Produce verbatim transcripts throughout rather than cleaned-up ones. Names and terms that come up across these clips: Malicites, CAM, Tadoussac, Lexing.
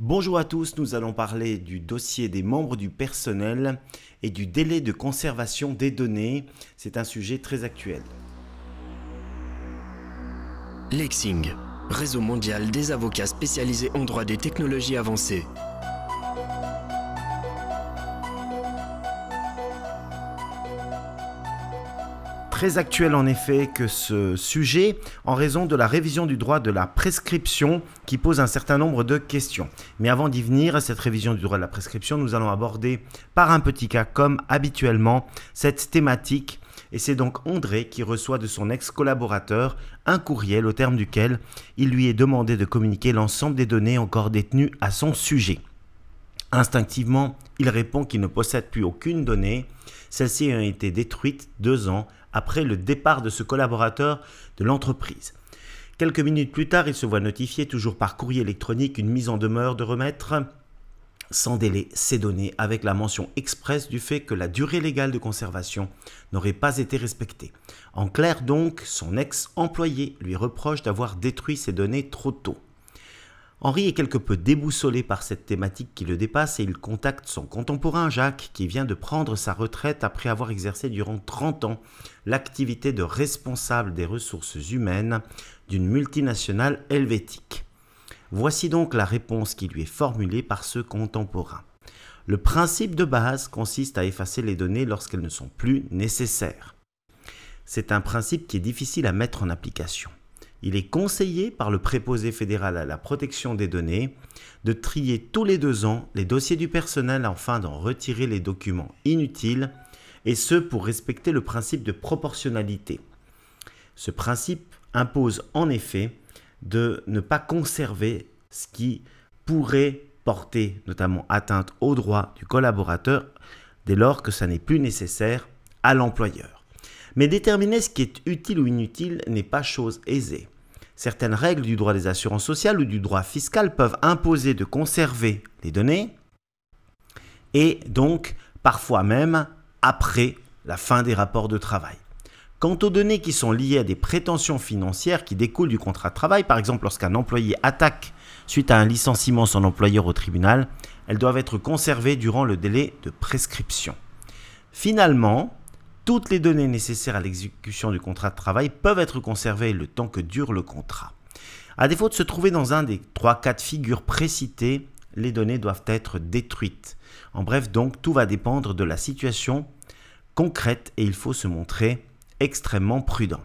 Bonjour à tous, nous allons parler du dossier des membres du personnel et du délai de conservation des données. C'est un sujet très actuel. Lexing, réseau mondial des avocats spécialisés en droit des technologies avancées. Très actuel en effet que ce sujet en raison de la révision du droit de la prescription qui pose un certain nombre de questions. Mais avant d'y venir à cette révision du droit de la prescription, nous allons aborder par un petit cas comme habituellement cette thématique. Et c'est donc André qui reçoit de son ex-collaborateur un courriel au terme duquel il lui est demandé de communiquer l'ensemble des données encore détenues à son sujet. Instinctivement, il répond qu'il ne possède plus aucune donnée. Celles-ci ont été détruites deux ans après le départ de ce collaborateur de l'entreprise. Quelques minutes plus tard, il se voit notifier, toujours par courrier électronique, une mise en demeure de remettre sans délai ces données avec la mention expresse du fait que la durée légale de conservation n'aurait pas été respectée. En clair donc, son ex-employé lui reproche d'avoir détruit ces données trop tôt. Henri est quelque peu déboussolé par cette thématique qui le dépasse et il contacte son contemporain Jacques qui vient de prendre sa retraite après avoir exercé durant trente ans l'activité de responsable des ressources humaines d'une multinationale helvétique. Voici donc la réponse qui lui est formulée par ce contemporain. Le principe de base consiste à effacer les données lorsqu'elles ne sont plus nécessaires. C'est un principe qui est difficile à mettre en application. Il est conseillé par le préposé fédéral à la protection des données de trier tous les deux ans les dossiers du personnel afin d'en retirer les documents inutiles et ce pour respecter le principe de proportionnalité. Ce principe impose en effet de ne pas conserver ce qui pourrait porter notamment atteinte aux droits du collaborateur dès lors que ça n'est plus nécessaire à l'employeur. Mais déterminer ce qui est utile ou inutile n'est pas chose aisée. Certaines règles du droit des assurances sociales ou du droit fiscal peuvent imposer de conserver les données et donc parfois même après la fin des rapports de travail. Quant aux données qui sont liées à des prétentions financières qui découlent du contrat de travail, par exemple lorsqu'un employé attaque suite à un licenciement son employeur au tribunal, elles doivent être conservées durant le délai de prescription. Finalement, toutes les données nécessaires à l'exécution du contrat de travail peuvent être conservées le temps que dure le contrat. À défaut de se trouver dans un des trois cas de figure précités, les données doivent être détruites. En bref, donc, tout va dépendre de la situation concrète et il faut se montrer extrêmement prudent.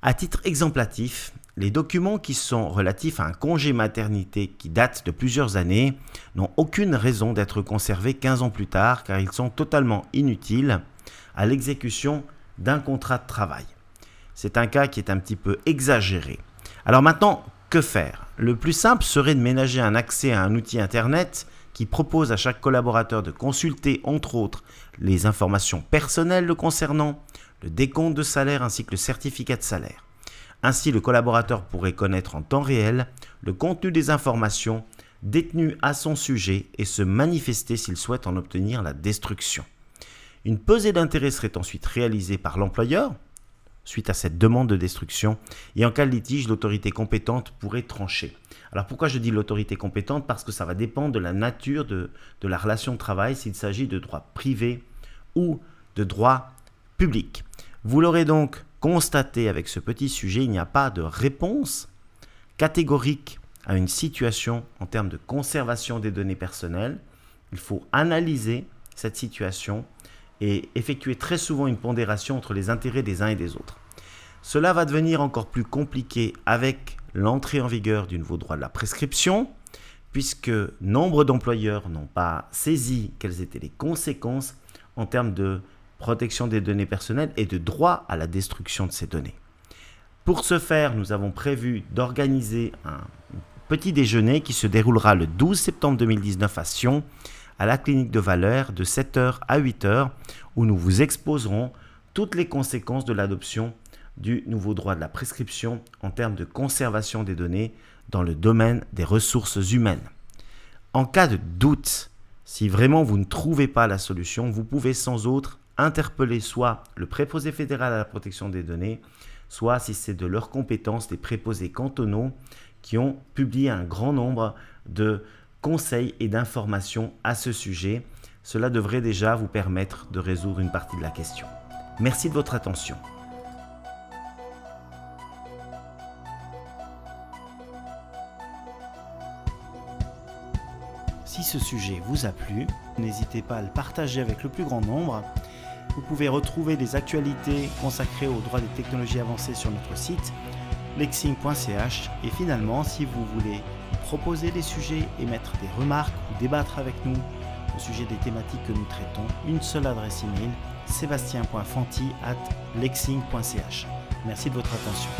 À titre exemplatif, les documents qui sont relatifs à un congé maternité qui date de plusieurs années n'ont aucune raison d'être conservés quinze ans plus tard car ils sont totalement inutiles à l'exécution d'un contrat de travail. C'est un cas qui est un petit peu exagéré. Alors maintenant, que faire? Le plus simple serait de ménager un accès à un outil internet qui propose à chaque collaborateur de consulter entre autres les informations personnelles le concernant, le décompte de salaire ainsi que le certificat de salaire. Ainsi, le collaborateur pourrait connaître en temps réel le contenu des informations détenues à son sujet et se manifester s'il souhaite en obtenir la destruction. Une pesée d'intérêt serait ensuite réalisée par l'employeur suite à cette demande de destruction et en cas de litige, l'autorité compétente pourrait trancher. Alors pourquoi je dis l'autorité compétente? Parce que ça va dépendre de la nature de, de la relation de travail s'il s'agit de droit privé ou de droit public. Vous l'aurez donc constaté avec ce petit sujet, il n'y a pas de réponse catégorique à une situation en termes de conservation des données personnelles. Il faut analyser cette situation et effectuer très souvent une pondération entre les intérêts des uns et des autres. Cela va devenir encore plus compliqué avec l'entrée en vigueur du nouveau droit de la prescription, puisque nombre d'employeurs n'ont pas saisi quelles étaient les conséquences en termes de protection des données personnelles et de droit à la destruction de ces données. Pour ce faire, nous avons prévu d'organiser un petit déjeuner qui se déroulera le douze septembre deux mille dix-neuf à Sion, à la clinique de Valère de sept heures à huit heures où nous vous exposerons toutes les conséquences de l'adoption du nouveau droit de la prescription en termes de conservation des données dans le domaine des ressources humaines. En cas de doute, si vraiment vous ne trouvez pas la solution, vous pouvez sans autre interpeller soit le préposé fédéral à la protection des données, soit si c'est de leur compétence, les préposés cantonaux qui ont publié un grand nombre de conseils et d'informations à ce sujet. Cela devrait déjà vous permettre de résoudre une partie de la question. Merci de votre attention. Si ce sujet vous a plu, n'hésitez pas à le partager avec le plus grand nombre. Vous pouvez retrouver les actualités consacrées aux droits des technologies avancées sur notre site lexing point c h. Et finalement, si vous voulez proposer des sujets, émettre des remarques ou débattre avec nous au sujet des thématiques que nous traitons, une seule adresse email, Sébastien point Fanti arobase lexing point c h. Merci de votre attention.